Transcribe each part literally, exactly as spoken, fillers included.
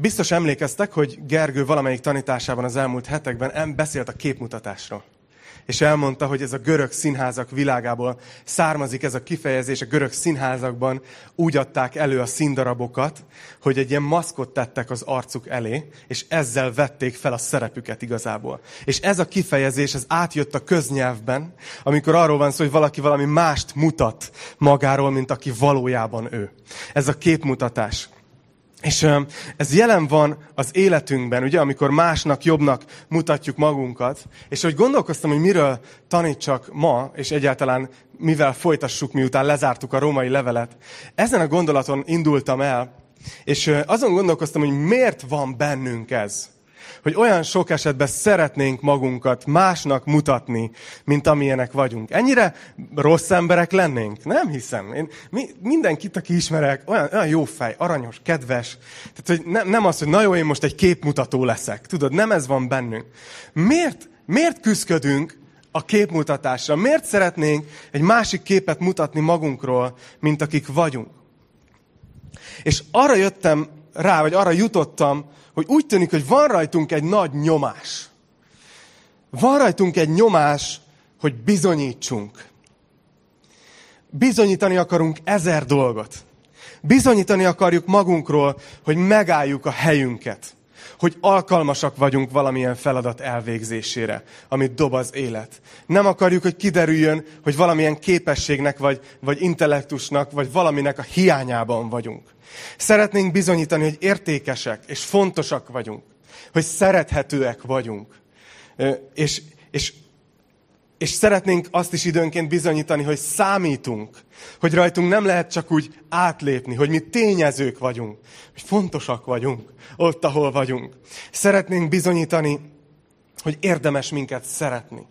Biztos emlékeztek, hogy Gergő valamelyik tanításában az elmúlt hetekben beszélt a képmutatásról. És elmondta, hogy ez a görög színházak világából származik ez a kifejezés, a görög színházakban úgy adták elő a színdarabokat, hogy egy ilyen maszkot tettek az arcuk elé, és ezzel vették fel a szerepüket igazából. És ez a kifejezés, ez átjött a köznyelvben, amikor arról van szó, hogy valaki valami mást mutat magáról, mint aki valójában ő. Ez a képmutatás. És ez jelen van az életünkben, ugye, amikor másnak, jobbnak mutatjuk magunkat. És hogy gondolkoztam, hogy miről tanítsak ma, és egyáltalán mivel folytassuk, miután lezártuk a római levelet. Ezen a gondolaton indultam el, és azon gondolkoztam, hogy miért van bennünk ez. Hogy olyan sok esetben szeretnénk magunkat másnak mutatni, mint amilyenek vagyunk. Ennyire rossz emberek lennénk? Nem hiszem. Én mi, mindenkit, aki ismerek, olyan, olyan jó fej, aranyos, kedves. Tehát, hogy ne, nem az, hogy na jó, én most egy képmutató leszek. Tudod, nem ez van bennünk. Miért, miért küszködünk a képmutatásra? Miért szeretnénk egy másik képet mutatni magunkról, mint akik vagyunk? És arra jöttem rá, vagy arra jutottam, hogy úgy tűnik, hogy van rajtunk egy nagy nyomás. Van rajtunk egy nyomás, hogy bizonyítsunk. Bizonyítani akarunk ezer dolgot. Bizonyítani akarjuk magunkról, hogy megálljuk a helyünket. Hogy alkalmasak vagyunk valamilyen feladat elvégzésére, amit dob az élet. Nem akarjuk, hogy kiderüljön, hogy valamilyen képességnek, vagy, vagy intellektusnak, vagy valaminek a hiányában vagyunk. Szeretnénk bizonyítani, hogy értékesek és fontosak vagyunk, hogy szerethetőek vagyunk. És, és, és szeretnénk azt is időnként bizonyítani, hogy számítunk, hogy rajtunk nem lehet csak úgy átlépni, hogy mi tényezők vagyunk, hogy fontosak vagyunk ott, ahol vagyunk. Szeretnénk bizonyítani, hogy érdemes minket szeretni.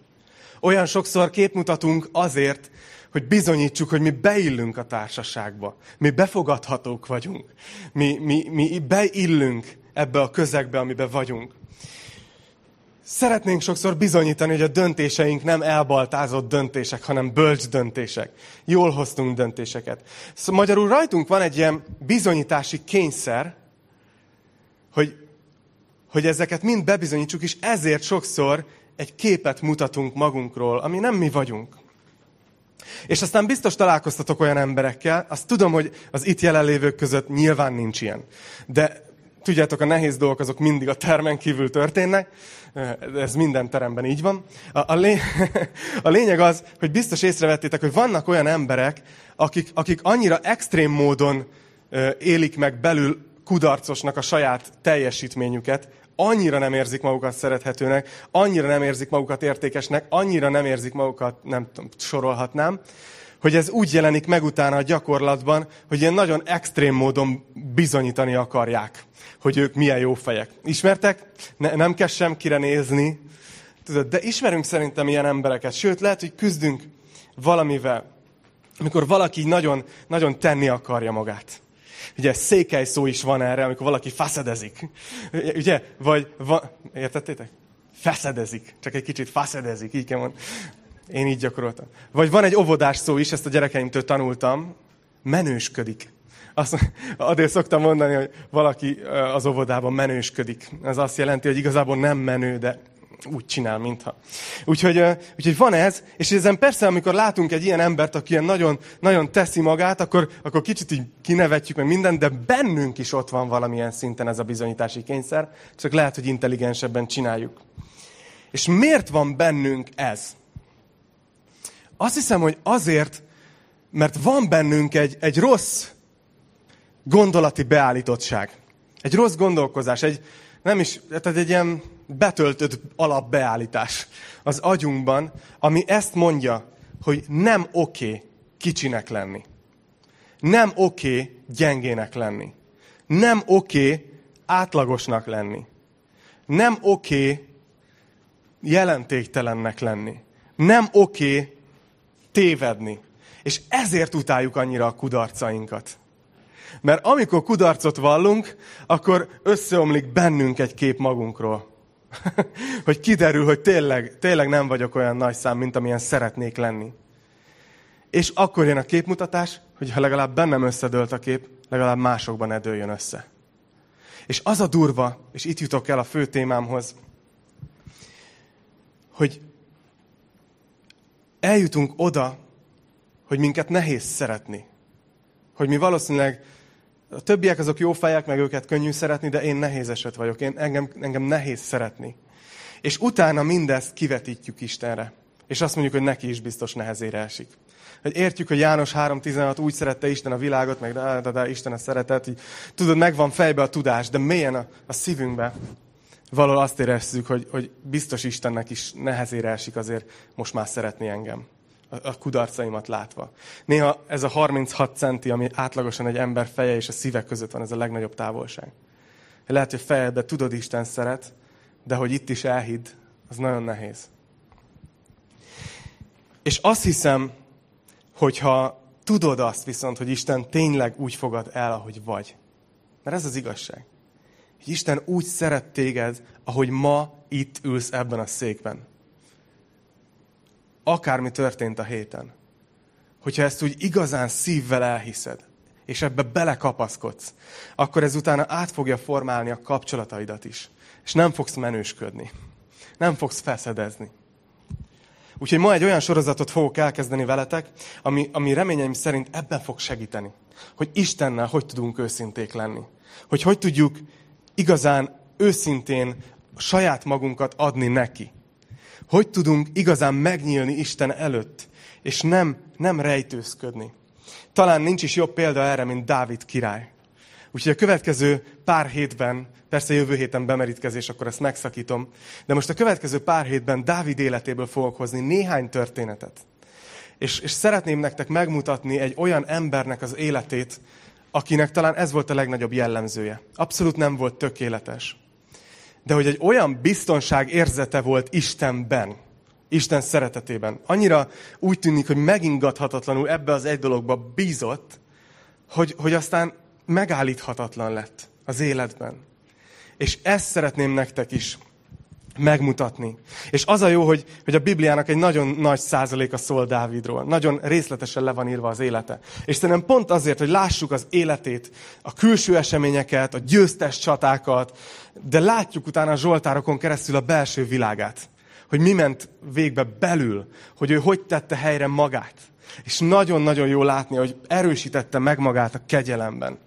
Olyan sokszor képmutatunk azért, hogy bizonyítsuk, hogy mi beillünk a társaságba. Mi befogadhatók vagyunk. Mi, mi, mi beillünk ebbe a közegbe, amiben vagyunk. Szeretnénk sokszor bizonyítani, hogy a döntéseink nem elbaltázott döntések, hanem bölcs döntések. Jól hoztunk döntéseket. Szóval magyarul rajtunk van egy ilyen bizonyítási kényszer, hogy, hogy ezeket mind bebizonyítsuk, és ezért sokszor egy képet mutatunk magunkról, ami nem mi vagyunk. És aztán biztos találkoztatok olyan emberekkel, azt tudom, hogy az itt jelenlévők között nyilván nincs ilyen. De tudjátok, a nehéz dolgok azok mindig a termen kívül történnek, ez minden teremben így van. A, a, lé... a lényeg az, hogy biztos észrevettétek, hogy vannak olyan emberek, akik, akik annyira extrém módon élik meg belül kudarcosnak a saját teljesítményüket, annyira nem érzik magukat szerethetőnek, annyira nem érzik magukat értékesnek, annyira nem érzik magukat, nem tudom, sorolhatnám, hogy ez úgy jelenik meg utána a gyakorlatban, hogy ilyen nagyon extrém módon bizonyítani akarják, hogy ők milyen jó fejek. Ismertek? Ne, nem kell sem kire nézni. Tudod, de ismerünk szerintem ilyen embereket. Sőt, lehet, hogy küzdünk valamivel, amikor valaki nagyon, nagyon tenni akarja magát. Ugye székely szó is van erre, amikor valaki faszedezik. Ugye? Vagy, va... értettétek? Faszedezik. Csak egy kicsit faszedezik, így kell mondani. Én így gyakoroltam. Vagy van egy óvodás szó is, ezt a gyerekeimtől tanultam. Menősködik. Azt, adél szoktam mondani, hogy valaki az óvodában menősködik. Ez azt jelenti, hogy igazából nem menő, de úgy csinál, mintha. Úgyhogy, úgyhogy van ez, és ezen persze, amikor látunk egy ilyen embert, aki ilyen nagyon, nagyon teszi magát, akkor, akkor kicsit így kinevetjük meg mindent, de bennünk is ott van valamilyen szinten ez a bizonyítási kényszer, csak lehet, hogy intelligensebben csináljuk. És miért van bennünk ez? Azt hiszem, hogy azért, mert van bennünk egy, egy rossz gondolati beállítottság. Egy rossz gondolkozás, egy, nem is, tehát egy ilyen betöltött alapbeállítás az agyunkban, ami ezt mondja, hogy nem oké kicsinek lenni. Nem oké gyengének lenni. Nem oké átlagosnak lenni. Nem oké jelentéktelennek lenni. Nem oké tévedni. És ezért utáljuk annyira a kudarcainkat. Mert amikor kudarcot vallunk, akkor összeomlik bennünk egy kép magunkról. Hogy kiderül, hogy tényleg, tényleg nem vagyok olyan nagy szám, mint amilyen szeretnék lenni. És akkor jön a képmutatás, hogy ha legalább bennem összedőlt a kép, legalább másokban ne dőljön össze. És az a durva, és itt jutok el a fő témámhoz, hogy eljutunk oda, hogy minket nehéz szeretni. Hogy mi valószínűleg, a többiek azok jó fejek, meg őket könnyű szeretni, de én nehéz eset vagyok, én, engem, engem nehéz szeretni. És utána mindezt kivetítjük Istenre. És azt mondjuk, hogy neki is biztos nehezére esik. Hogy értjük, hogy János három tizenhat úgy szerette Isten a világot, meg de, de, de Isten a szeretet, hogy tudod, megvan fejbe a tudás, de mélyen a, a szívünkbe. Valahol azt érezzük, hogy, hogy biztos Istennek is nehezére esik azért most már szeretni engem. A kudarcaimat látva. Néha ez a harminchat centi, ami átlagosan egy ember feje és a szíve között van, ez a legnagyobb távolság. Lehet, hogy fejedbe tudod, Isten szeret, de hogy itt is elhidd, az nagyon nehéz. És azt hiszem, hogyha tudod azt viszont, hogy Isten tényleg úgy fogad el, ahogy vagy. Mert ez az igazság. Hogy Isten úgy szeret téged, ahogy ma itt ülsz ebben a székben. Akármi történt a héten. Hogyha ezt úgy igazán szívvel elhiszed, és ebbe belekapaszkodsz, akkor ez utána át fogja formálni a kapcsolataidat is. És nem fogsz menősködni. Nem fogsz feszedezni. Úgyhogy ma egy olyan sorozatot fogok elkezdeni veletek, ami, ami reményeim szerint ebben fog segíteni. Hogy Istennel hogy tudunk őszinték lenni. Hogy hogy tudjuk igazán őszintén saját magunkat adni neki. Hogy tudunk igazán megnyílni Isten előtt, és nem, nem rejtőzködni. Talán nincs is jobb példa erre, mint Dávid király. Úgyhogy a következő pár hétben, persze jövő héten bemerítkezés, akkor ezt megszakítom, de most a következő pár hétben Dávid életéből fogok hozni néhány történetet. És, és szeretném nektek megmutatni egy olyan embernek az életét, akinek talán ez volt a legnagyobb jellemzője. Abszolút nem volt tökéletes. De hogy egy olyan biztonság érzete volt Istenben, Isten szeretetében. Annyira úgy tűnik, hogy megingathatatlanul ebbe az egy dologba bízott, hogy, hogy aztán megállíthatatlan lett az életben. És ezt szeretném nektek is megmutatni. És az a jó, hogy, hogy a Bibliának egy nagyon nagy százaléka szól Dávidról. Nagyon részletesen le van írva az élete. És szerintem pont azért, hogy lássuk az életét, a külső eseményeket, a győztes csatákat, de látjuk utána a zsoltárokon keresztül a belső világát. Hogy mi ment végbe belül, hogy ő hogy tette helyre magát. És nagyon-nagyon jó látni, hogy erősítette meg magát a kegyelemben.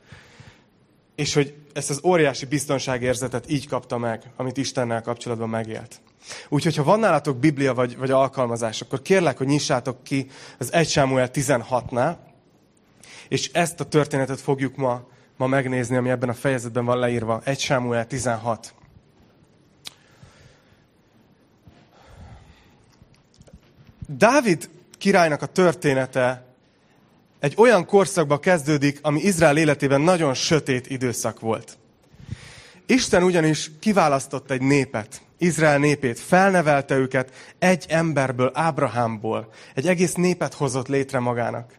És hogy ezt az óriási biztonságérzetet így kapta meg, amit Istennel kapcsolatban megélt. Úgyhogy, ha van nálatok Biblia vagy, vagy alkalmazás, akkor kérlek, hogy nyissátok ki az egy Sámuel tizenhatnál, és ezt a történetet fogjuk ma, ma megnézni, ami ebben a fejezetben van leírva. egy Sámuel tizenhat. Dávid királynak a története egy olyan korszakba kezdődik, ami Izrael életében nagyon sötét időszak volt. Isten ugyanis kiválasztott egy népet, Izrael népét, felnevelte őket egy emberből, Ábrahámból. Egy egész népet hozott létre magának.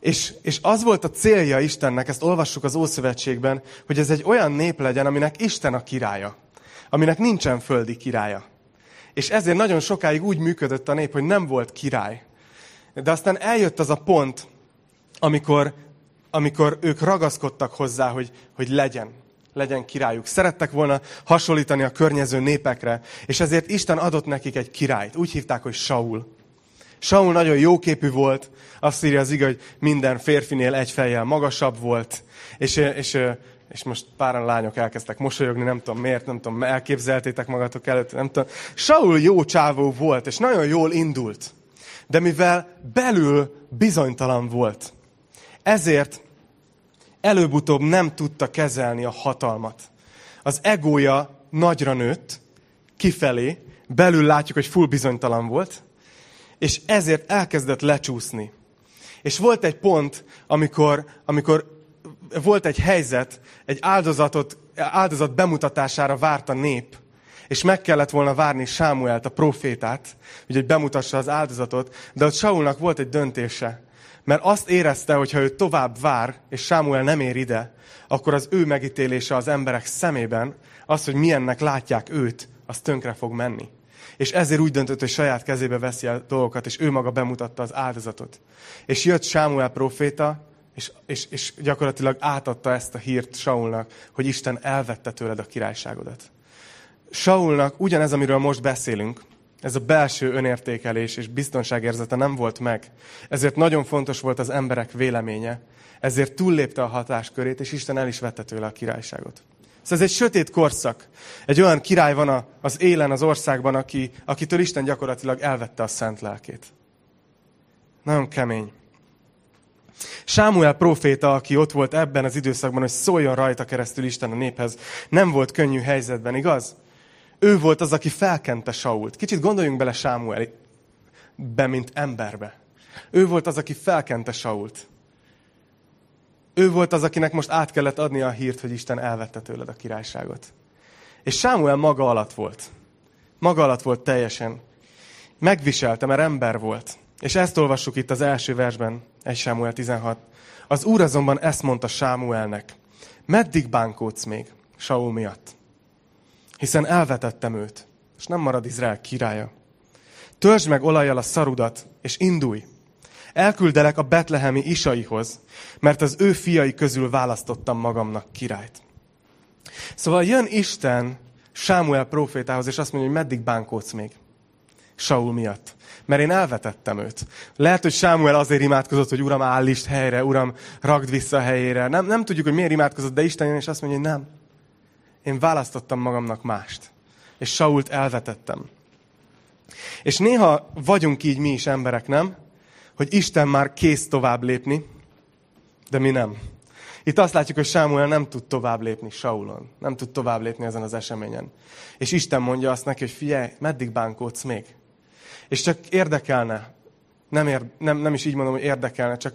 És, és az volt a célja Istennek, ezt olvassuk az Ószövetségben, hogy ez egy olyan nép legyen, aminek Isten a királya, aminek nincsen földi királya. És ezért nagyon sokáig úgy működött a nép, hogy nem volt király. De aztán eljött az a pont, amikor, amikor ők ragaszkodtak hozzá, hogy, hogy legyen, legyen királyuk. Szerettek volna hasonlítani a környező népekre, és ezért Isten adott nekik egy királyt. Úgy hívták, hogy Saul. Saul nagyon jóképű volt, azt írja az ige, hogy minden férfinél egy fejjel magasabb volt, és, és, és most páran lányok elkezdtek mosolyogni, nem tudom miért, nem tudom, elképzeltétek magatok előtt, nem tudom. Saul jó csávó volt, és nagyon jól indult. De mivel belül bizonytalan volt, ezért előbb-utóbb nem tudta kezelni a hatalmat. Az egója nagyra nőtt, kifelé, belül látjuk, hogy full bizonytalan volt, és ezért elkezdett lecsúszni. És volt egy pont, amikor, amikor volt egy helyzet, egy áldozatot, áldozat bemutatására várt a nép, és meg kellett volna várni Sámuelt, a profétát, hogy bemutassa az áldozatot, de ott Saulnak volt egy döntése. Mert azt érezte, hogy ha ő tovább vár, és Sámuel nem ér ide, akkor az ő megítélése az emberek szemében, az, hogy milyennek látják őt, az tönkre fog menni. És ezért úgy döntött, hogy saját kezébe veszi a dolgokat, és ő maga bemutatta az áldozatot. És jött Sámuel proféta, és, és, és gyakorlatilag átadta ezt a hírt Saulnak, hogy Isten elvette tőled a királyságodat. Saulnak ugyanez, amiről most beszélünk, ez a belső önértékelés és biztonságérzete nem volt meg. Ezért nagyon fontos volt az emberek véleménye. Ezért túllépte a hatáskörét, és Isten el is vette tőle a királyságot. Szóval ez egy sötét korszak. Egy olyan király van az élen, az országban, aki, akitől Isten gyakorlatilag elvette a szent lelkét. Nagyon kemény. Sámuel próféta, aki ott volt ebben az időszakban, hogy szóljon rajta keresztül Isten a néphez, nem volt könnyű helyzetben, igaz? Ő volt az, aki felkente Sault. Kicsit gondoljunk bele Sámuelbe, mint emberbe. Ő volt az, aki felkente Sault. Ő volt az, akinek most át kellett adnia a hírt, hogy Isten elvette tőled a királyságot. És Sámuel maga alatt volt. Maga alatt volt teljesen. Megviselte, mert ember volt. És ezt olvassuk itt az első versben, egy Sámuel tizenhat. Az Úr azonban ezt mondta Sámuelnek. Meddig bánkódsz még Saul miatt? Hiszen elvetettem őt, és nem marad Izrael királya. Töltsd meg olajjal a szarudat, és indulj! Elküldelek a betlehemi Isaihoz, mert az ő fiai közül választottam magamnak királyt. Szóval jön Isten Sámuel prófétához, és azt mondja, hogy meddig bánkódsz még Saul miatt. Mert én elvetettem őt. Lehet, hogy Sámuel azért imádkozott, hogy Uram, állítsd helyre, Uram, ragd vissza a helyére. Nem, nem tudjuk, hogy miért imádkozott, de Isten jön, és azt mondja, hogy nem. Én választottam magamnak mást. És Sault elvetettem. És néha vagyunk így mi is emberek, nem? Hogy Isten már kész tovább lépni, de mi nem. Itt azt látjuk, hogy Sámuel nem tud tovább lépni Saulon. Nem tud tovább lépni ezen az eseményen. És Isten mondja azt neki, hogy figyelj, meddig bánkódsz még? És csak érdekelne, nem, ér, nem, nem is így mondom, hogy érdekelne, csak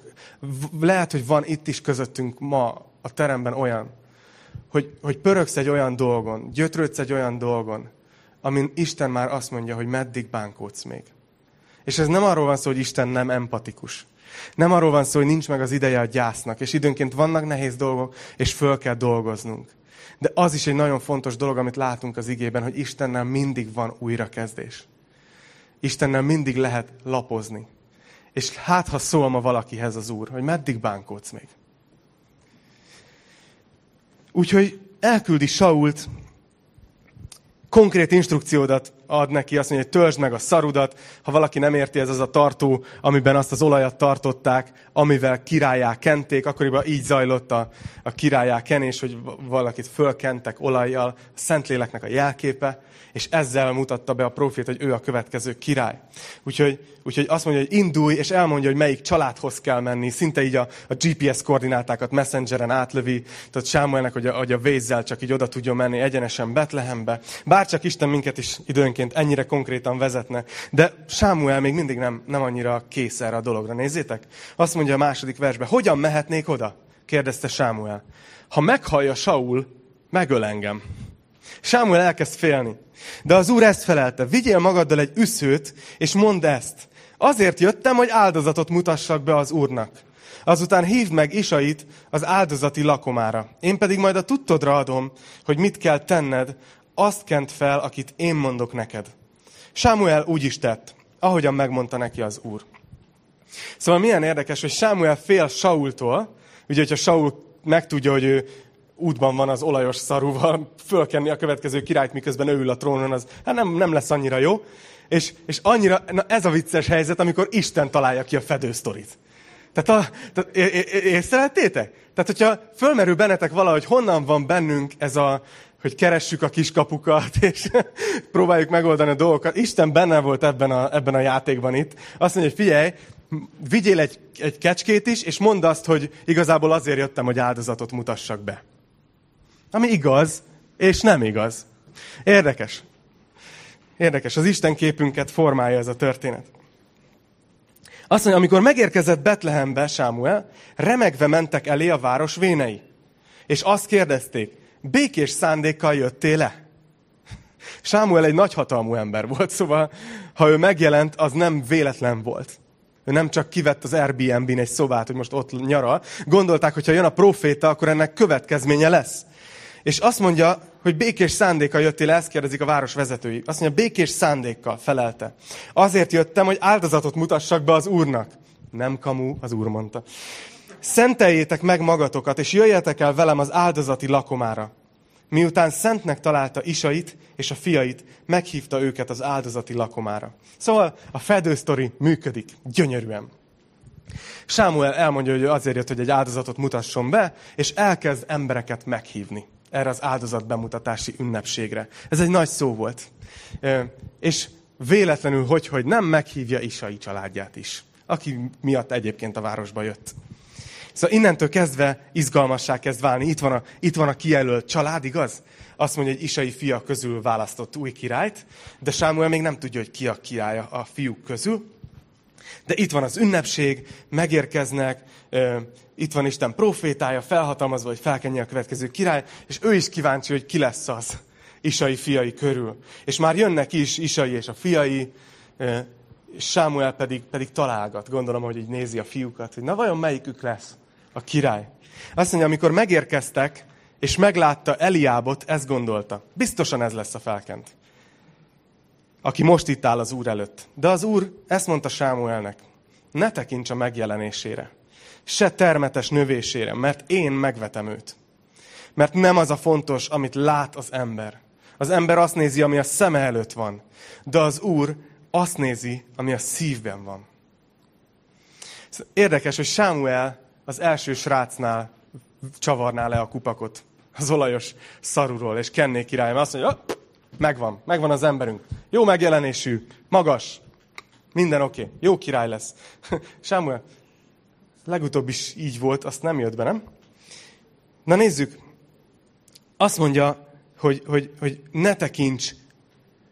lehet, hogy van itt is közöttünk ma a teremben olyan, hogy, hogy pörögsz egy olyan dolgon, gyötrődsz egy olyan dolgon, amin Isten már azt mondja, hogy meddig bánkódsz még. És ez nem arról van szó, hogy Isten nem empatikus. Nem arról van szó, hogy nincs meg az ideje a gyásznak, és időnként vannak nehéz dolgok, és föl kell dolgoznunk. De az is egy nagyon fontos dolog, amit látunk az igében, hogy Istennel mindig van újrakezdés. Istennel mindig lehet lapozni. És hát, ha szól ma valakihez az Úr, hogy meddig bánkódsz még. Úgyhogy elküldi Sault, konkrét instrukciódat ad neki, azt mondja, hogy töltsd meg a szarudat, ha valaki nem érti, ez az a tartó, amiben azt az olajat tartották, amivel királlyá kenték, akkoriban így zajlott a, a királlyá kenés, hogy valakit fölkentek olajjal, Szentléleknek a jelképe, és ezzel mutatta be a prófét, hogy ő a következő király. Úgyhogy, úgyhogy azt mondja, hogy indulj, és elmondja, hogy melyik családhoz kell menni, szinte így a, a gé pé es koordinátákat Messengeren átlövi, tehát Sámuelnek, hogy a, hogy a Waze-zel csak így oda tudjon menni egyenesen Betlehembe. Bárcsak Isten minket is időnként ennyire konkrétan vezetne, de Sámuel még mindig nem, nem annyira kész erre a dologra. Nézzétek, azt mondja a második versben, hogyan mehetnék oda? Kérdezte Sámuel. Ha meghallja Saul, megöl engem. Sámuel elkezd félni. De az Úr ezt felelte, vigyél magaddal egy üszőt, és mondd ezt. Azért jöttem, hogy áldozatot mutassak be az Úrnak. Azután hívd meg Isait az áldozati lakomára. Én pedig majd a tudtodra adom, hogy mit kell tenned, azt kent fel, akit én mondok neked. Sámuel úgy is tett, ahogyan megmondta neki az Úr. Szóval milyen érdekes, hogy Sámuel fél Saultól, ugye, hogyha Saul megtudja, hogy ő útban van az olajos szarúval, fölkenni a következő királyt, miközben ő ül a trónon, az hát nem, nem lesz annyira jó. És, és annyira, na ez a vicces helyzet, amikor Isten találja ki a fedősztorit. Tehát, tehát é, é, észrevettétek? Tehát, hogyha fölmerül bennetek valahogy, honnan van bennünk ez a, hogy keressük a kiskapukat, és próbáljuk megoldani a dolgokat. Isten benne volt ebben a, ebben a játékban itt. Azt mondja, hogy figyelj, vigyél egy, egy kecskét is, és mondd azt, hogy igazából azért jöttem, hogy áldozatot mutassak be. Ami igaz, és nem igaz. Érdekes. Érdekes. Az Isten képünket formálja ez a történet. Azt mondja, amikor megérkezett Betlehembe Sámuel, remegve mentek elé a város vénei. És azt kérdezték, békés szándékkal jöttél-e? Sámuel egy nagyhatalmú ember volt, szóval ha ő megjelent, az nem véletlen volt. Ő nem csak kivett az Airbnb-n egy szobát, hogy most ott nyaral. Gondolták, hogy ha jön a proféta, akkor ennek következménye lesz. És azt mondja, hogy békés szándékkal jöttél, ezt kérdezik a város vezetői. Azt mondja, békés szándékkal felelte. Azért jöttem, hogy áldozatot mutassak be az Úrnak. Nem kamu, az Úr mondta. Szenteljétek meg magatokat, és jöjjetek el velem az áldozati lakomára. Miután szentnek találta Isait és a fiait, meghívta őket az áldozati lakomára. Szóval a fedősztori működik gyönyörűen. Sámuel elmondja, hogy azért jött, hogy egy áldozatot mutasson be, és elkezd embereket meghívni erre az áldozatbemutatási ünnepségre. Ez egy nagy szó volt. És véletlenül, hogy, hogy nem, meghívja Isai családját is, aki miatt egyébként a városba jött. Szóval innentől kezdve izgalmassá kezd válni. Itt van a, itt van a kijelölt család, igaz? Azt mondja, hogy Isai fia közül választott új királyt, de Sámuel még nem tudja, hogy ki a királya a fiúk közül. De itt van az ünnepség, megérkeznek, euh, itt van Isten profétája, felhatalmazva, hogy felkenje a következő király, és ő is kíváncsi, hogy ki lesz az Isai fiai körül. És már jönnek is Isai és a fiai, euh, és Sámuel pedig, pedig találgat. Gondolom, hogy így nézi a fiúkat, hogy na vajon melyikük lesz a király. Azt mondja, amikor megérkeztek, és meglátta Eliábot, ezt gondolta. Biztosan ez lesz a felkent, aki most itt áll az Úr előtt. De az Úr ezt mondta Sámuelnek, ne tekints a megjelenésére, se termetes növésére, mert én megvetem őt. Mert nem az a fontos, amit lát az ember. Az ember azt nézi, ami a szeme előtt van, de az Úr azt nézi, ami a szívben van. Érdekes, hogy Sámuel az első srácnál csavarná le a kupakot az olajos szarúról, és Kenné király, azt mondja, oh, megvan, megvan az emberünk. Jó megjelenésű, magas, minden oké, okay, jó király lesz. Sámuel, legutóbb is így volt, azt nem jött be, nem? Na nézzük, azt mondja, hogy, hogy, hogy ne tekints.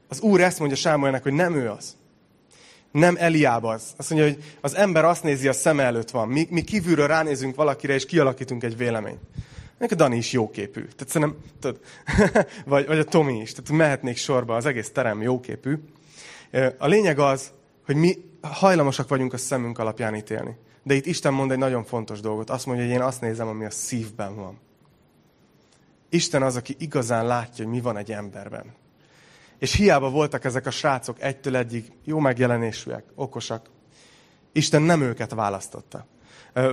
Az Úr ezt mondja Sámuelnek, hogy nem ő az. Nem Eliáb az. Azt mondja, hogy az ember azt nézi, a szeme előtt van. Mi, mi kívülről ránézünk valakire, és kialakítunk egy véleményt. Ennek a Dani is jóképű. Tehát szerintem, tud, vagy, vagy a Tomi is. Tehát mehetnék sorba, az egész terem jóképű. A lényeg az, hogy mi hajlamosak vagyunk a szemünk alapján ítélni. De itt Isten mond egy nagyon fontos dolgot. Azt mondja, hogy én azt nézem, ami a szívben van. Isten az, aki igazán látja, hogy mi van egy emberben. És hiába voltak ezek a srácok egytől egyig jó megjelenésűek, okosak. Isten nem őket választotta.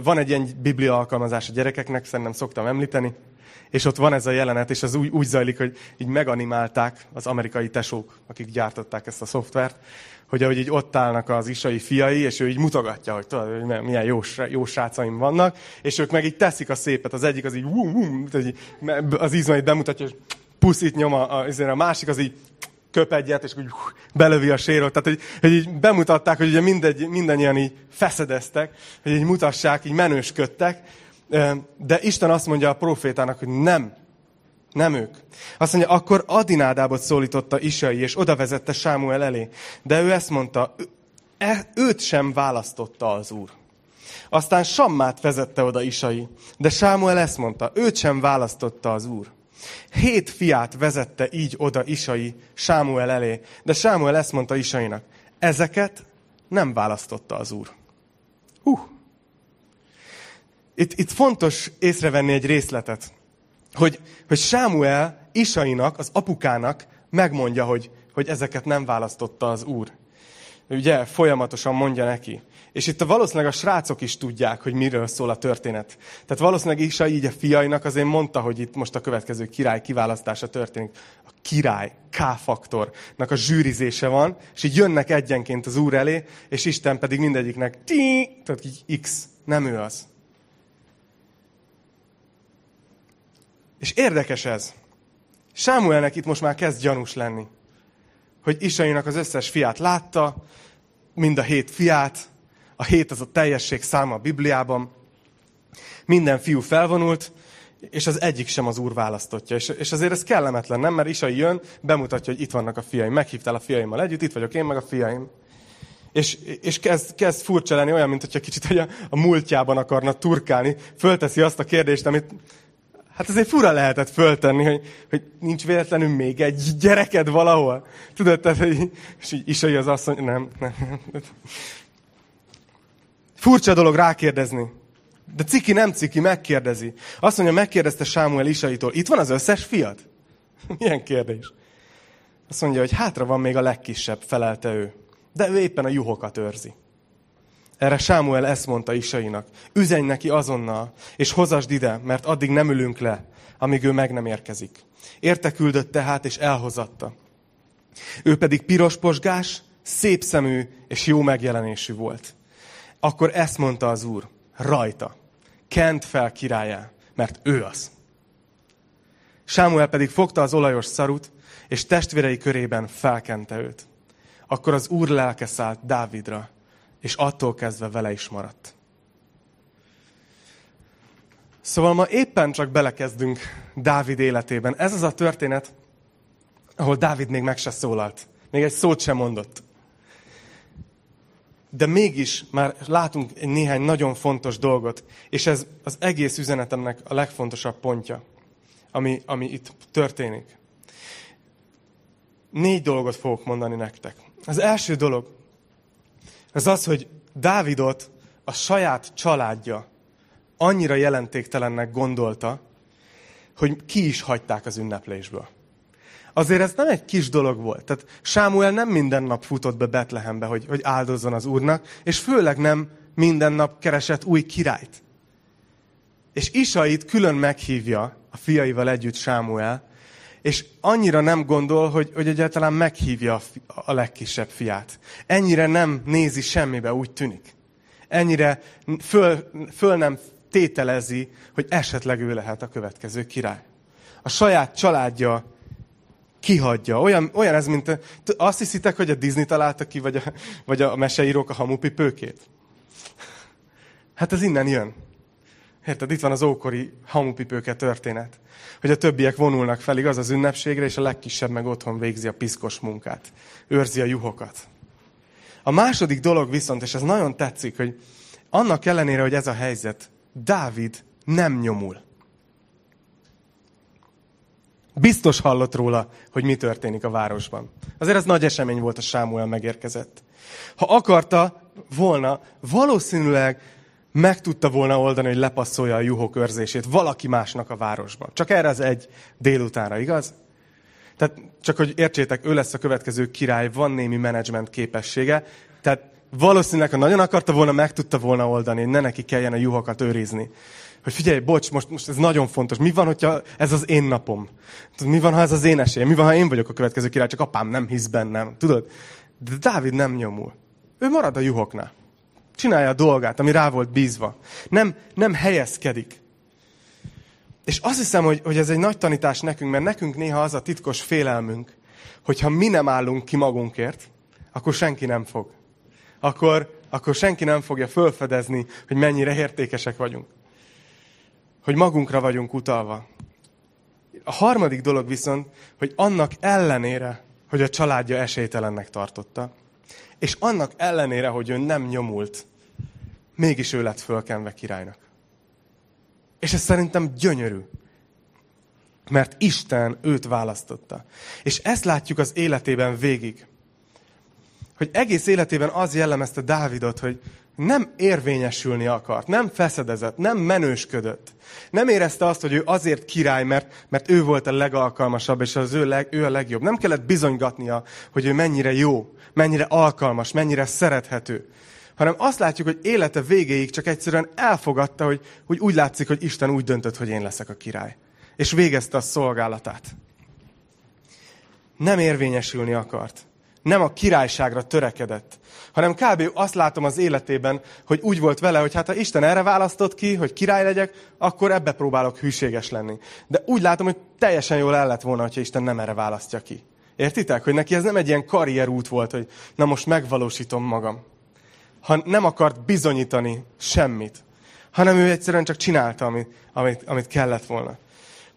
Van egy ilyen biblia alkalmazás a gyerekeknek, szerintem szoktam említeni, és ott van ez a jelenet, és az úgy, úgy zajlik, hogy így meganimálták az amerikai tesók, akik gyártották ezt a szoftvert, hogy ahogy így ott állnak az Isai fiai, és ő így mutogatja, hogy tudod, hogy milyen jó, jó srácaim vannak, és ők meg így teszik a szépet. Az egyik az így, wum, wum, az izmait bemutatja, és puszit nyom, a, a másik az így, köp egyet, és úgy belövi a sérót. Tehát, hogy, hogy így bemutatták, hogy ugye mindegy, mindannyian így feszedeztek, hogy így mutassák, így menősködtek. De Isten azt mondja a profétának, hogy nem, nem ők. Azt mondja, akkor Adinádábot szólította Isai, és oda vezette Sámuel elé. De ő ezt mondta, őt sem választotta az Úr. Aztán Sammát vezette oda Isai, de Sámuel ezt mondta, őt sem választotta az Úr. Hét fiát vezette így oda Isai Sámuel elé, de Sámuel ezt mondta Isainak, ezeket nem választotta az Úr. Hú! Itt, itt fontos észrevenni egy részletet, hogy, hogy Sámuel Isainak, az apukának megmondja, hogy, hogy ezeket nem választotta az Úr. Ugye folyamatosan mondja neki. És itt valószínűleg a srácok is tudják, hogy miről szól a történet. Tehát valószínűleg Isai így a fiainak azért mondta, hogy itt most a következő király kiválasztása történik. A király K-faktornak a zsűrizése van, és így jönnek egyenként az Úr elé, és Isten pedig mindegyiknek tí, tehát így X, nem ő az. És érdekes ez. Sámuelnek itt most már kezd gyanús lenni, hogy Isainak az összes fiát látta, mind a hét fiát. A hét az a teljesség száma a Bibliában. Minden fiú felvonult, és az egyik sem az Úr választotja. És, és azért ez kellemetlen, nem? Mert Isai jön, bemutatja, hogy itt vannak a fiaim. Meghívtál a fiaimmal együtt, itt vagyok én, meg a fiaim. És, és kezd, kezd furcsa lenni, olyan, mint hogyha kicsit hogy a, a múltjában akarna turkálni. Fölteszi azt a kérdést, amit hát azért fura lehetett föltenni, hogy, hogy nincs véletlenül még egy gyereked valahol. Tudod, tehát, hogy, és így Isai az asszony, nem, nem, nem. Furcsa dolog rákérdezni. De ciki nem ciki, megkérdezi. Azt mondja, megkérdezte Sámuel Isaitól, itt van az összes fiad? Milyen kérdés? Azt mondja, hogy hátra van még a legkisebb, felelte ő. De ő éppen a juhokat őrzi. Erre Sámuel ezt mondta Isainak: üzenj neki azonnal, és hozasd ide, mert addig nem ülünk le, amíg ő meg nem érkezik. Érte küldött tehát, és elhozatta. Ő pedig pirosposgás, szép szemű és jó megjelenésű volt. Akkor ezt mondta az Úr: rajta, kent fel királyá, mert ő az. Sámuel pedig fogta az olajos szarut, és testvérei körében felkente őt. Akkor az Úr lelke szállt Dávidra, és attól kezdve vele is maradt. Szóval ma éppen csak belekezdünk Dávid életében. Ez az a történet, ahol Dávid még meg se szólalt. Még egy szót sem mondott. De mégis már látunk néhány nagyon fontos dolgot, és ez az egész üzenetemnek a legfontosabb pontja, ami, ami itt történik. Négy dolgot fogok mondani nektek. Az első dolog az az, hogy Dávidot a saját családja annyira jelentéktelennek gondolta, hogy ki is hagyták az ünneplésből. Azért ez nem egy kis dolog volt. Tehát Sámuel nem minden nap futott be Betlehembe, hogy, hogy áldozzon az Úrnak, és főleg nem minden nap keresett új királyt. És Isait külön meghívja a fiaival együtt Sámuel, és annyira nem gondol, hogy, hogy egyáltalán meghívja a, fi, a legkisebb fiát. Ennyire nem nézi semmibe, úgy tűnik. Ennyire föl, föl nem tételezi, hogy esetleg ő lehet a következő király. A saját családja kihagyja. Olyan, olyan ez, mint azt hiszitek, hogy a Disney találta ki, vagy a, vagy a meseírók a hamupipőkét? Hát ez innen jön. Érted, itt van az ókori hamupipőke történet. Hogy a többiek vonulnak fel, igaz, az ünnepségre, és a legkisebb meg otthon végzi a piszkos munkát. Őrzi a juhokat. A második dolog viszont, és ez nagyon tetszik, hogy annak ellenére, hogy ez a helyzet, Dávid nem nyomul. Biztos hallott róla, hogy mi történik a városban. Azért ez nagy esemény volt, a Sámuel megérkezett. Ha akarta volna, valószínűleg meg tudta volna oldani, hogy lepasszolja a juhok őrzését valaki másnak a városban. Csak erre az egy délutánra, igaz? Tehát csak, hogy értsétek, ő lesz a következő király, van némi menedzsment képessége. Tehát valószínűleg, ha nagyon akarta volna, meg tudta volna oldani, hogy ne neki kelljen a juhokat őrizni. Hogy figyelj, bocs, most, most ez nagyon fontos. Mi van, hogyha ez az én napom? Mi van, ha ez az én esélyem? Mi van, ha én vagyok a következő király, csak apám nem hisz bennem? Tudod? De Dávid nem nyomul. Ő marad a juhoknál. Csinálja a dolgát, ami rá volt bízva. Nem, nem helyezkedik. És azt hiszem, hogy, hogy ez egy nagy tanítás nekünk, mert nekünk néha az a titkos félelmünk, hogy ha mi nem állunk ki magunkért, akkor senki nem fog. Akkor, akkor senki nem fogja felfedezni, hogy mennyire értékesek vagyunk. Hogy magunkra vagyunk utalva. A harmadik dolog viszont, hogy annak ellenére, hogy a családja esélytelennek tartotta, és annak ellenére, hogy ő nem nyomult, mégis ő lett fölkenve királynak. És ez szerintem gyönyörű. Mert Isten őt választotta. És ezt látjuk az életében végig. Hogy egész életében az jellemezte Dávidot, hogy nem érvényesülni akart, nem feszedezett, nem menősködött. Nem érezte azt, hogy ő azért király, mert, mert ő volt a legalkalmasabb, és az ő, leg, ő a legjobb. Nem kellett bizonygatnia, hogy ő mennyire jó, mennyire alkalmas, mennyire szerethető. Hanem azt látjuk, hogy élete végéig csak egyszerűen elfogadta, hogy, hogy úgy látszik, hogy Isten úgy döntött, hogy én leszek a király. És végezte a szolgálatát. Nem érvényesülni akart. Nem a királyságra törekedett, hanem kb. Azt látom az életében, hogy úgy volt vele, hogy hát ha Isten erre választott ki, hogy király legyek, akkor ebbe próbálok hűséges lenni. De úgy látom, hogy teljesen jól el lett volna, hogyha Isten nem erre választja ki. Értitek? Hogy neki ez nem egy ilyen karrierút volt, hogy na most megvalósítom magam. Ha nem akart bizonyítani semmit, hanem ő egyszerűen csak csinálta, amit, amit, amit kellett volna.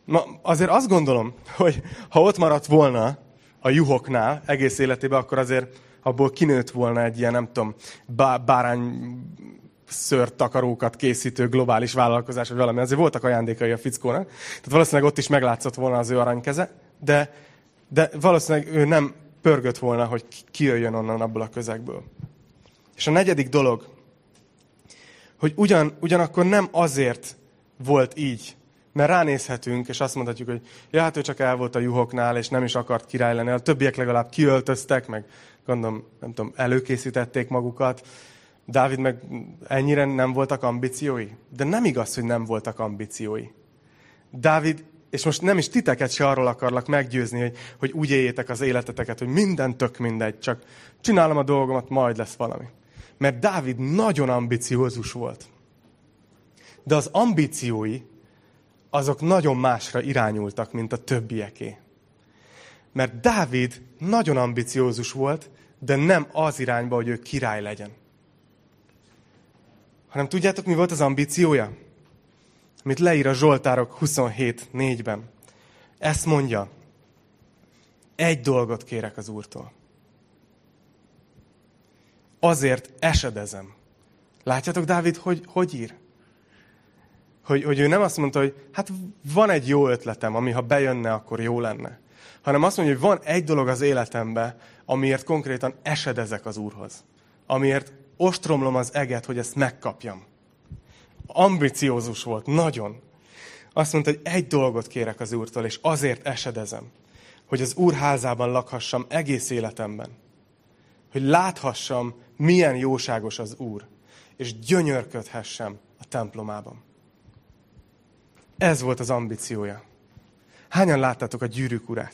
Ma azért azt gondolom, hogy ha ott maradt volna a juhoknál egész életében, akkor azért abból kinőtt volna egy ilyen, nem tudom, bá- bárányszőrtakarókat készítő globális vállalkozás, vagy valami. Azért voltak ajándékai a fickónak, tehát valószínűleg ott is meglátszott volna az ő aranykeze, de, de valószínűleg ő nem pörgött volna, hogy kijöjjön onnan abból a közegből. És a negyedik dolog, hogy ugyan, ugyanakkor nem azért volt így, mert ránézhetünk, és azt mondhatjuk, hogy ja, hát ő csak el volt a juhoknál, és nem is akart király lenni. A többiek legalább kiöltöztek, meg gondolom, nem tudom, előkészítették magukat. Dávid meg ennyire nem voltak ambíciói? De nem igaz, hogy nem voltak ambíciói. Dávid, és most nem is titeket se arról akarlak meggyőzni, hogy, hogy úgy éljétek az életeteket, hogy minden tök mindegy, csak csinálom a dolgomat, majd lesz valami. Mert Dávid nagyon ambiciózus volt. De az ambíciói, azok nagyon másra irányultak, mint a többieké. Mert Dávid nagyon ambiciózus volt, de nem az irányba, hogy ő király legyen. Hanem tudjátok, mi volt az ambíciója? Amit leír a Zsoltárok huszonhét négyben. Ezt mondja, egy dolgot kérek az Úrtól. Azért esedezem. Látjátok, Dávid, hogy, hogy ír? Hogy, hogy ő nem azt mondta, hogy hát van egy jó ötletem, ami ha bejönne, akkor jó lenne. Hanem azt mondja, hogy van egy dolog az életemben, amiért konkrétan esedezek az Úrhoz. Amiért ostromlom az eget, hogy ezt megkapjam. Ambiciózus volt, nagyon. Azt mondta, hogy egy dolgot kérek az Úrtól, és azért esedezem, hogy az Úr házában lakhassam egész életemben. Hogy láthassam, milyen jóságos az Úr, és gyönyörködhessem a templomában. Ez volt az ambíciója. Hányan láttátok a Gyűrűk urát?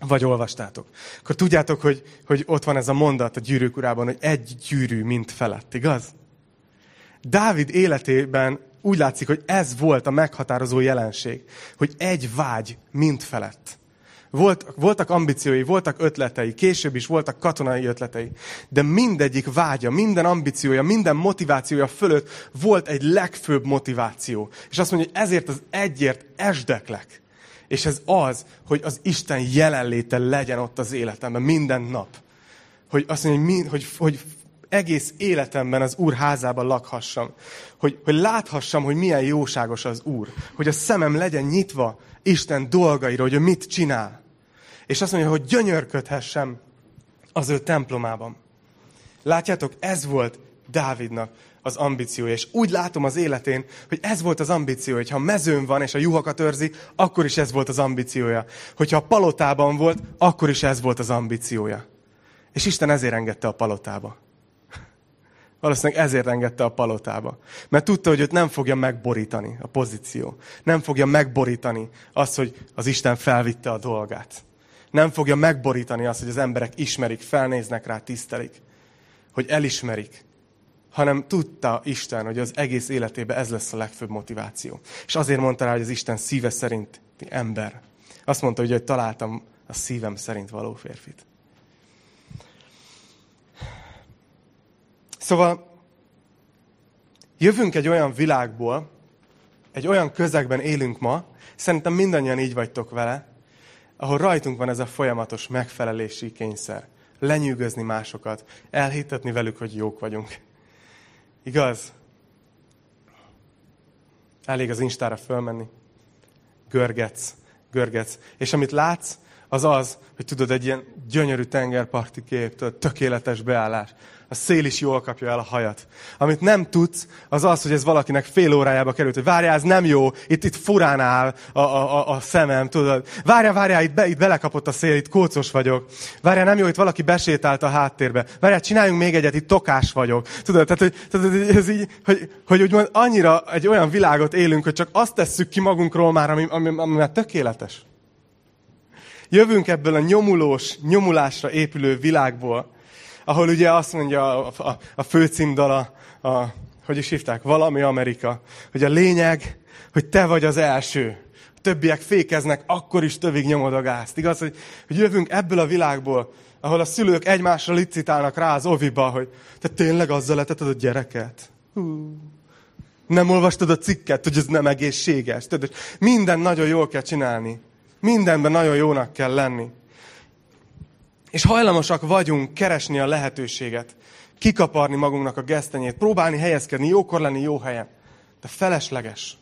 Vagy olvastátok? Akkor tudjátok, hogy, hogy ott van ez a mondat a Gyűrűk urában, hogy egy gyűrű mint felett, igaz? Dávid életében úgy látszik, hogy ez volt a meghatározó jelenség, hogy egy vágy mint felett. Volt, voltak ambíciói, voltak ötletei, később is voltak katonai ötletei, de mindegyik vágya, minden ambíciója, minden motivációja fölött volt egy legfőbb motiváció. És azt mondja, hogy ezért az egyért esdeklek. És ez az, hogy az Isten jelenléte legyen ott az életemben minden nap. Hogy azt mondja, hogy, hogy, hogy egész életemben az Úr házában lakhassam. Hogy, hogy láthassam, hogy milyen jóságos az Úr. Hogy a szemem legyen nyitva Isten dolgaira, hogy ő mit csinál. És azt mondja, hogy gyönyörködhessem az ő templomában. Látjátok, ez volt Dávidnak az ambíciója. És úgy látom az életén, hogy ez volt az ambíciója, hogy ha mezőn van és a juhokat őrzi, akkor is ez volt az ambíciója. Hogyha a palotában volt, akkor is ez volt az ambíciója. És Isten ezért engedte a palotába. Valószínűleg ezért engedte a palotába. Mert tudta, hogy őt nem fogja megborítani a pozíció. Nem fogja megborítani azt, hogy az Isten felvitte a dolgát. Nem fogja megborítani azt, hogy az emberek ismerik, felnéznek rá, tisztelik. Hogy elismerik. Hanem tudta Isten, hogy az egész életében ez lesz a legfőbb motiváció. És azért mondta rá, hogy az Isten szíve szerinti ember. Azt mondta, hogy találtam a szívem szerint való férfit. Szóval jövünk egy olyan világból, egy olyan közegben élünk ma, szerintem mindannyian így vagytok vele, ahol rajtunk van ez a folyamatos megfelelési kényszer. Lenyűgözni másokat, elhitetni velük, hogy jók vagyunk. Igaz? Elég az Instára fölmenni. Görgetsz, görgetsz. És amit látsz, az az, hogy tudod, egy ilyen gyönyörű tengerparti kép, tökéletes beállás. A szél is jól kapja el a hajat. Amit nem tudsz, az az, hogy ez valakinek fél órájába került, hogy várjál, ez nem jó, itt, itt furán áll a, a, a szemem, tudod. Várjál, várjál, itt, be, itt belekapott a szél, itt kócos vagyok. Várjál, nem jó, itt valaki besétált a háttérbe. Várjál, csináljunk még egyet, itt tokás vagyok. Tudod, tehát, hogy, tehát, ez így, hogy, hogy úgymond annyira egy olyan világot élünk, hogy csak azt tesszük ki magunkról már, ami, ami, ami már tökéletes. Jövünk ebből a nyomulós, nyomulásra épülő világból, ahol ugye azt mondja a, a, a főcímdala, a, hogy is hívták, valami Amerika, hogy a lényeg, hogy te vagy az első. A többiek fékeznek, akkor is tövig nyomod a gázt. Igaz, hogy, hogy jövünk ebből a világból, ahol a szülők egymásra licitálnak rá az oviba, hogy te tényleg azzal letetted a gyereket? Hú. Nem olvastad a cikket, hogy ez nem egészséges. Tudod, minden nagyon jól kell csinálni. Mindenben nagyon jónak kell lenni. És hajlamosak vagyunk keresni a lehetőséget, kikaparni magunknak a gesztenyét, próbálni helyezkedni, jókor lenni jó helyen. De felesleges.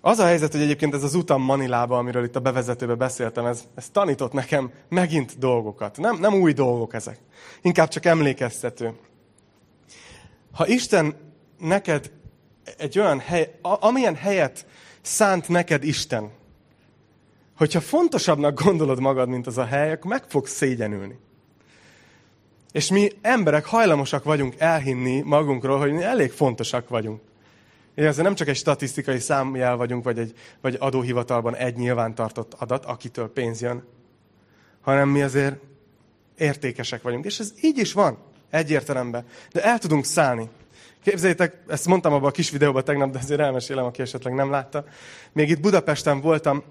Az a helyzet, hogy egyébként ez az utam Manilába, amiről itt a bevezetőben beszéltem, ez, ez tanított nekem megint dolgokat. Nem, nem új dolgok ezek. Inkább csak emlékeztető. Ha Isten neked egy olyan hely, a, amilyen helyet szánt neked Isten, hogyha fontosabbnak gondolod magad, mint az a hely, akkor meg fogsz szégyenülni. És mi emberek hajlamosak vagyunk elhinni magunkról, hogy mi elég fontosak vagyunk. Ez nem csak egy statisztikai számjel vagyunk, vagy egy vagy adóhivatalban egy nyilvántartott adat, akitől pénz jön, hanem mi azért értékesek vagyunk. És ez így is van, egyértelműen. De el tudunk szállni. Képzeljétek, ezt mondtam abban a kis videóban tegnap, de azért elmesélem, aki esetleg nem látta. Még itt Budapesten voltam,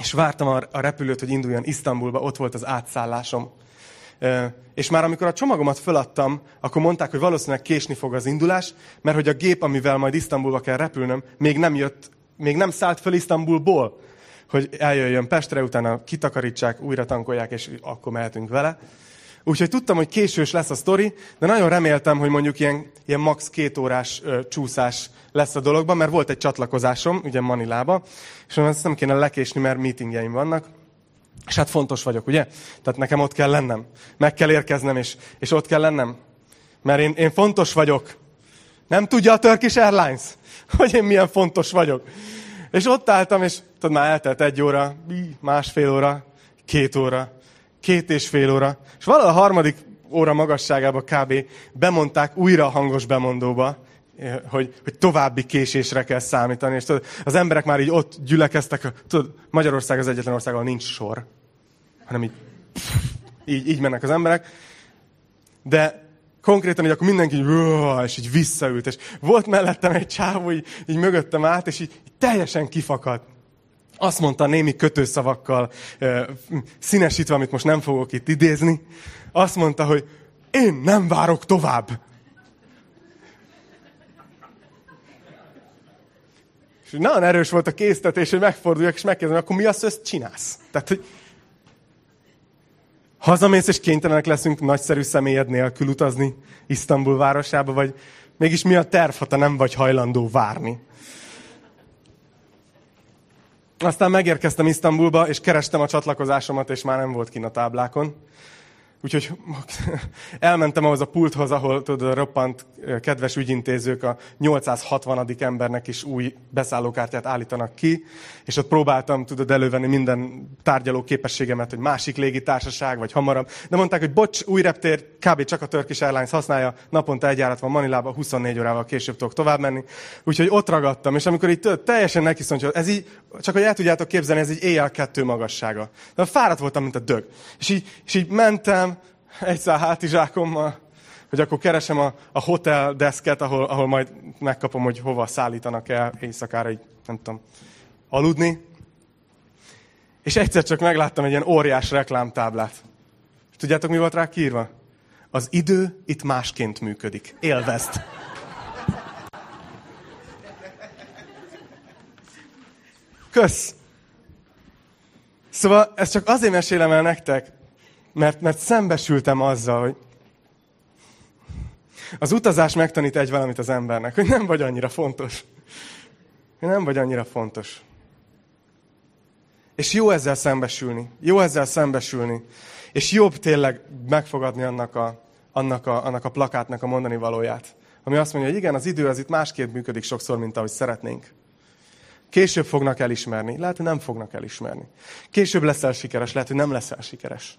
és vártam a repülőt, hogy induljon Isztambulba, ott volt az átszállásom. És már amikor a csomagomat feladtam, akkor mondták, hogy valószínűleg késni fog az indulás, mert hogy a gép, amivel majd Isztambulba kell repülnöm, még nem jött, még nem szállt fel Isztambulból, hogy eljöjjön Pestre, utána kitakarítsák, újra tankolják, és akkor mehetünk vele. Úgyhogy tudtam, hogy késős lesz a sztori, de nagyon reméltem, hogy mondjuk ilyen, ilyen max két órás ö, csúszás lesz a dologban, mert volt egy csatlakozásom, ugye Manilába, és azt nem kéne lekésni, mert meetingeim vannak. És hát fontos vagyok, ugye? Tehát nekem ott kell lennem. Meg kell érkeznem, és, és ott kell lennem. Mert én, én fontos vagyok. Nem tudja a Turkish Airlines, hogy én milyen fontos vagyok. És ott álltam, és tudod, már eltelt egy óra, másfél óra, két óra, két és fél óra. És valahol a harmadik óra magasságába kb. Bemondták újra a hangos bemondóba, Hogy, hogy további késésre kell számítani. És tudod, az emberek már így ott gyülekeztek. Tudod, Magyarország az egyetlen ország, ahol nincs sor. Hanem így, így, így mennek az emberek. De konkrétan így akkor mindenki így, és így visszaült. És volt mellettem egy csávó, így, így mögöttem át, és így, így teljesen kifakadt. Azt mondta némi kötőszavakkal, színesítve, amit most nem fogok itt idézni. Azt mondta, hogy én nem várok tovább. És nagyon erős volt a késztetés, hogy megforduljak, és megkérdezem, akkor mi az, hogy ezt csinálsz? Tehát, hogy hazamész, és kénytelenek leszünk nagyszerű személyed nélkül utazni Isztambul városába, vagy mégis mi a terv, ha te nem vagy hajlandó várni? Aztán megérkeztem Isztambulba, és kerestem a csatlakozásomat, és már nem volt kint a táblákon. Úgyhogy elmentem ahhoz a pulthoz, ahol tudod, roppant kedves ügyintézők a nyolcszázhatvanadik embernek is új beszállókártyát állítanak ki, és ott próbáltam tudod, elővenni minden tárgyaló képességemet, hogy másik légitársaság, vagy hamarabb. De mondták, hogy bocs, új reptér, kb. Csak a Turkish Airlines használja, naponta egy járat van Manilába, huszonnégy órával később tudok tovább menni. Úgyhogy ott ragadtam, és amikor így tudod, teljesen nekiszontyoltam, ez így, csak hogy el tudjátok képzelni, ez így éjjel kettő magassága. De fáradt voltam, mint a dög. És így, és így mentem, egy szál hátizsákommal, hogy akkor keresem a, a hotel deszket, ahol, ahol majd megkapom, hogy hova szállítanak el éjszakára, így nem tudom, aludni. És egyszer csak megláttam egy ilyen óriás reklámtáblát. És tudjátok, mi volt rá kiírva? Az idő itt másként működik. Élvezd! Kösz! Szóval ezt csak azért mesélem el nektek, Mert, mert szembesültem azzal, hogy az utazás megtanít egy valamit az embernek, hogy nem vagy annyira fontos. Hogy nem vagy annyira fontos. És jó ezzel szembesülni. Jó ezzel szembesülni. És jobb tényleg megfogadni annak a, annak a, annak a plakátnak a mondani valóját. Ami azt mondja, hogy igen, az idő az itt másképp működik sokszor, mint ahogy szeretnénk. Később fognak elismerni. Lehet, hogy nem fognak elismerni. Később leszel sikeres. Lehet, hogy nem leszel sikeres.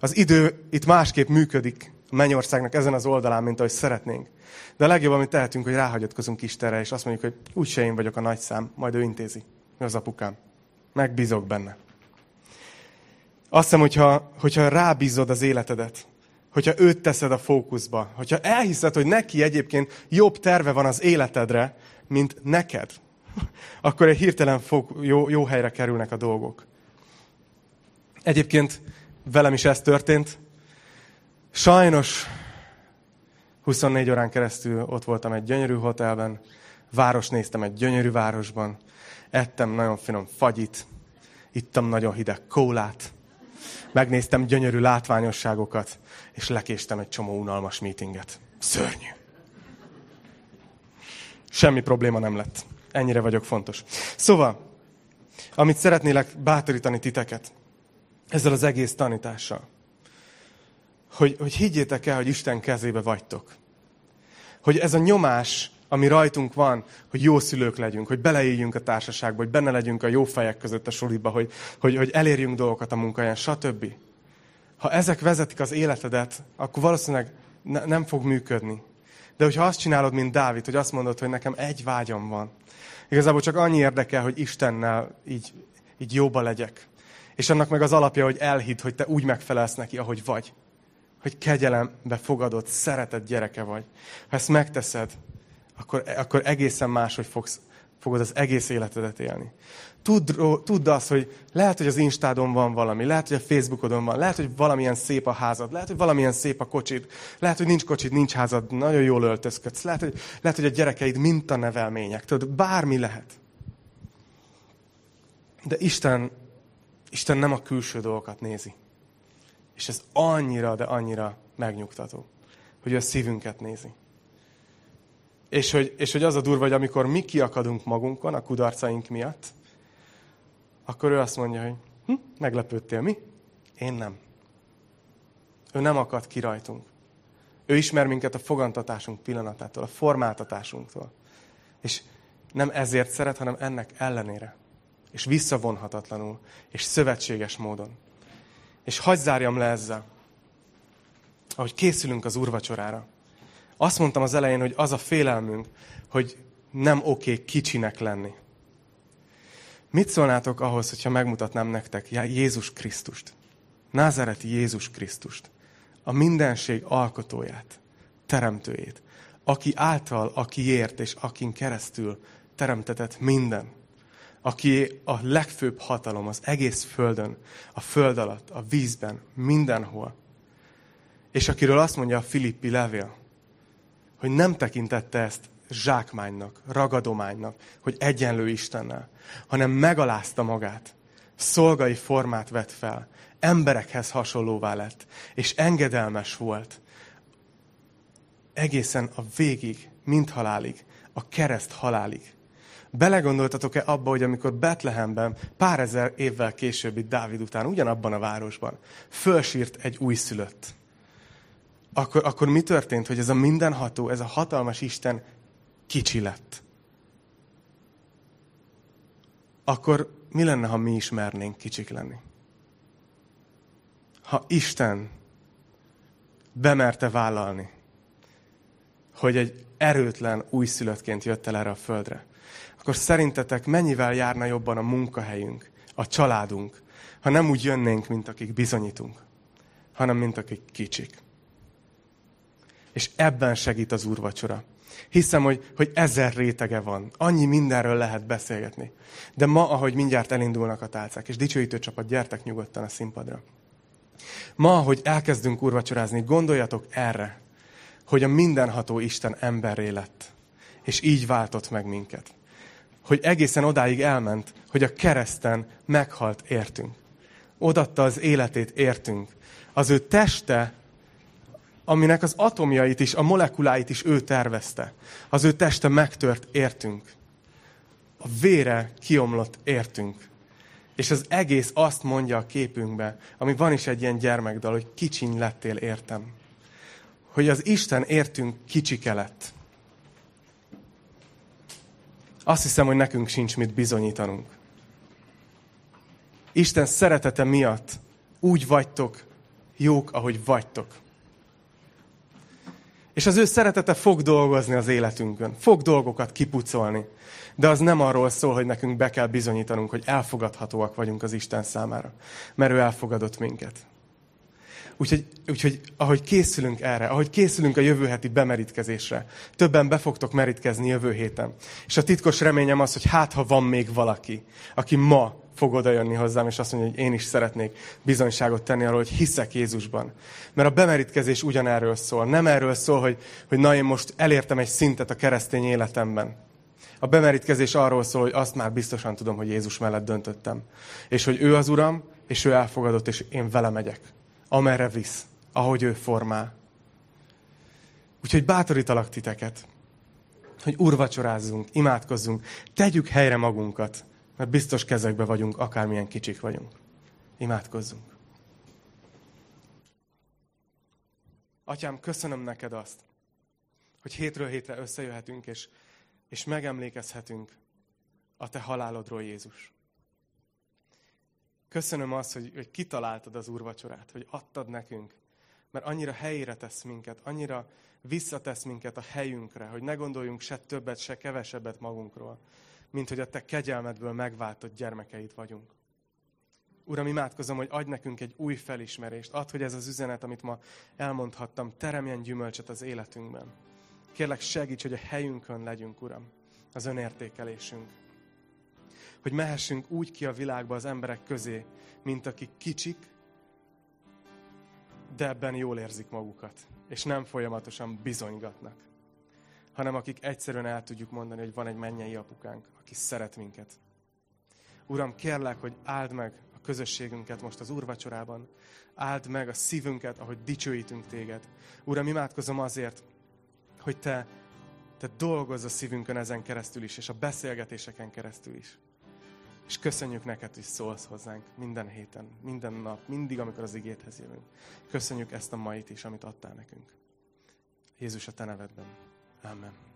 Az idő itt másképp működik a mennyországnak ezen az oldalán, mint ahogy szeretnénk. De a legjobb, amit tehetünk, hogy ráhagyatkozunk Istenre, és azt mondjuk, hogy úgyse én vagyok a nagyszám, majd ő intézi. Ő az apukám. Megbízok benne. Azt hiszem, hogyha, hogyha rábízod az életedet, hogyha őt teszed a fókuszba, hogyha elhiszed, hogy neki egyébként jobb terve van az életedre, mint neked, akkor egy hirtelen fók, jó, jó helyre kerülnek a dolgok. Egyébként velem is ez történt. Sajnos huszonnégy órán keresztül ott voltam egy gyönyörű hotelben, város néztem egy gyönyörű városban, ettem nagyon finom fagyit, ittam nagyon hideg kólát, megnéztem gyönyörű látványosságokat, és lekéstem egy csomó unalmas meetinget. Szörnyű. Semmi probléma nem lett. Ennyire vagyok fontos. Szóval, amit szeretnélek bátorítani titeket, ezzel az egész tanítással. Hogy, hogy higgyétek el, hogy Isten kezébe vagytok. Hogy ez a nyomás, ami rajtunk van, hogy jó szülők legyünk, hogy beleéljünk a társaságba, hogy benne legyünk a jó fejek között a suliba, hogy, hogy, hogy elérjünk dolgokat a munkahelyen, stb. ha ezek vezetik az életedet, akkor valószínűleg ne, nem fog működni. De hogyha azt csinálod, mint Dávid, hogy azt mondod, hogy nekem egy vágyam van. Igazából csak annyi érdekel, hogy Istennel így, így jóba legyek. És annak meg az alapja, hogy elhidd, hogy te úgy megfelelsz neki, ahogy vagy. Hogy kegyelembe fogadod, szeretett gyereke vagy. Ha ezt megteszed, akkor, akkor egészen máshogy fogsz, fogod az egész életedet élni. Tudd, tudd azt, hogy lehet, hogy az Instádon van valami, lehet, hogy a Facebookodon van, lehet, hogy valamilyen szép a házad, lehet, hogy valamilyen szép a kocsid, lehet, hogy nincs kocsid, nincs házad, nagyon jól öltözködsz, lehet, hogy, lehet, hogy a gyerekeid mintanevelmények, tudod, bármi lehet. De Isten, Isten nem a külső dolgokat nézi. És ez annyira, de annyira megnyugtató, hogy ő a szívünket nézi. És hogy, és hogy az a durva, hogy amikor mi kiakadunk magunkon a kudarcaink miatt, akkor ő azt mondja, hogy hm, meglepődtél mi? Én nem. Ő nem akad ki rajtunk. Ő ismer minket a fogantatásunk pillanatától, a formáltatásunktól. És nem ezért szeret, hanem ennek ellenére. És visszavonhatatlanul, és szövetséges módon. És hadd zárjam le ezzel, ahogy készülünk az úrvacsorára. Azt mondtam az elején, hogy az a félelmünk, hogy nem oké kicsinek lenni. Mit szólnátok ahhoz, hogyha megmutatnám nektek Jézus Krisztust, Názareti Jézus Krisztust, a mindenség alkotóját, teremtőjét, aki által, akiért és akin keresztül teremtetett minden, aki a legfőbb hatalom az egész földön, a föld alatt, a vízben, mindenhol, és akiről azt mondja a Filippi levél, hogy nem tekintette ezt zsákmánynak, ragadománynak, hogy egyenlő Istennel, hanem megalázta magát, szolgai formát vett fel, emberekhez hasonlóvá lett, és engedelmes volt egészen a végig, mint halálig, a kereszt halálig. Belegondoltatok-e abba, hogy amikor Betlehemben pár ezer évvel később, itt Dávid után, ugyanabban a városban fölsírt egy újszülött, Akkor, akkor mi történt, hogy ez a mindenható, ez a hatalmas Isten kicsi lett? Akkor mi lenne, ha mi is mernénk kicsik lenni? Ha Isten bemerte vállalni, hogy egy erőtlen újszülöttként jött el erre a földre, akkor szerintetek mennyivel járna jobban a munkahelyünk, a családunk, ha nem úgy jönnénk, mint akik bizonyítunk, hanem mint akik kicsik. És ebben segít az úrvacsora. Hiszem, hogy, hogy ezer rétege van. Annyi mindenről lehet beszélgetni. De ma, ahogy mindjárt elindulnak a tálcák, és dicsőítő csapat, gyertek nyugodtan a színpadra. Ma, ahogy elkezdünk úrvacsorázni, gondoljatok erre, hogy a mindenható Isten emberré lett. És így váltott meg minket. Hogy egészen odáig elment, hogy a kereszten meghalt értünk. Odatta az életét értünk. Az ő teste, aminek az atomjait is, a molekuláit is ő tervezte. Az ő teste megtört értünk. A vére kiomlott értünk. És az egész azt mondja a képünkbe, ami van is egy ilyen gyermekdal, hogy kicsiny lettél értem. Hogy az Isten értünk kicsike lett. Azt hiszem, hogy nekünk sincs mit bizonyítanunk. Isten szeretete miatt úgy vagytok jók, ahogy vagytok. És az ő szeretete fog dolgozni az életünkön, fog dolgokat kipucolni. De az nem arról szól, hogy nekünk be kell bizonyítanunk, hogy elfogadhatóak vagyunk az Isten számára, mert ő elfogadott minket. Úgyhogy, úgyhogy ahogy készülünk erre, ahogy készülünk a jövő heti bemerítkezésre, többen be fogtok merítkezni jövő héten. És a titkos reményem az, hogy hát ha van még valaki, aki ma fog odajönni hozzám, és azt mondja, hogy én is szeretnék bizonyságot tenni arról, hogy hiszek Jézusban. Mert a bemerítkezés ugyanerről szól. Nem erről szól, hogy, hogy na én most elértem egy szintet a keresztény életemben. A bemerítkezés arról szól, hogy azt már biztosan tudom, hogy Jézus mellett döntöttem. És hogy ő az Uram, és ő elfogadott, és én vele megyek. Amerre visz, ahogy ő formál. Úgyhogy bátorítalak titeket, hogy úrvacsorázzunk, imádkozzunk, tegyük helyre magunkat, mert biztos kezekbe vagyunk, akármilyen kicsik vagyunk. Imádkozzunk. Atyám, köszönöm neked azt, hogy hétről hétre összejöhetünk, és, és megemlékezhetünk a te halálodról, Jézus. Köszönöm azt, hogy, hogy kitaláltad az úrvacsorát, hogy adtad nekünk. Mert annyira helyére tesz minket, annyira visszatesz minket a helyünkre, hogy ne gondoljunk se többet, se kevesebbet magunkról, mint hogy a te kegyelmedből megváltott gyermekeid vagyunk. Uram, imádkozom, hogy adj nekünk egy új felismerést. Add, hogy ez az üzenet, amit ma elmondhattam, teremjen gyümölcsöt az életünkben. Kérlek, segíts, hogy a helyünkön legyünk, Uram, az önértékelésünk. Hogy mehessünk úgy ki a világba az emberek közé, mint akik kicsik, de ebben jól érzik magukat, és nem folyamatosan bizonygatnak, hanem akik egyszerűen el tudjuk mondani, hogy van egy mennyei apukánk, aki szeret minket. Uram, kérlek, hogy áld meg a közösségünket most az úrvacsorában, áld meg a szívünket, ahogy dicsőítünk téged. Uram, imádkozom azért, hogy te, te dolgozz a szívünkön ezen keresztül is, és a beszélgetéseken keresztül is. És köszönjük neked, hogy szólsz hozzánk minden héten, minden nap, mindig, amikor az igédhez jövünk. Köszönjük ezt a mait is, amit adtál nekünk. Jézus, a te nevedben. Amen.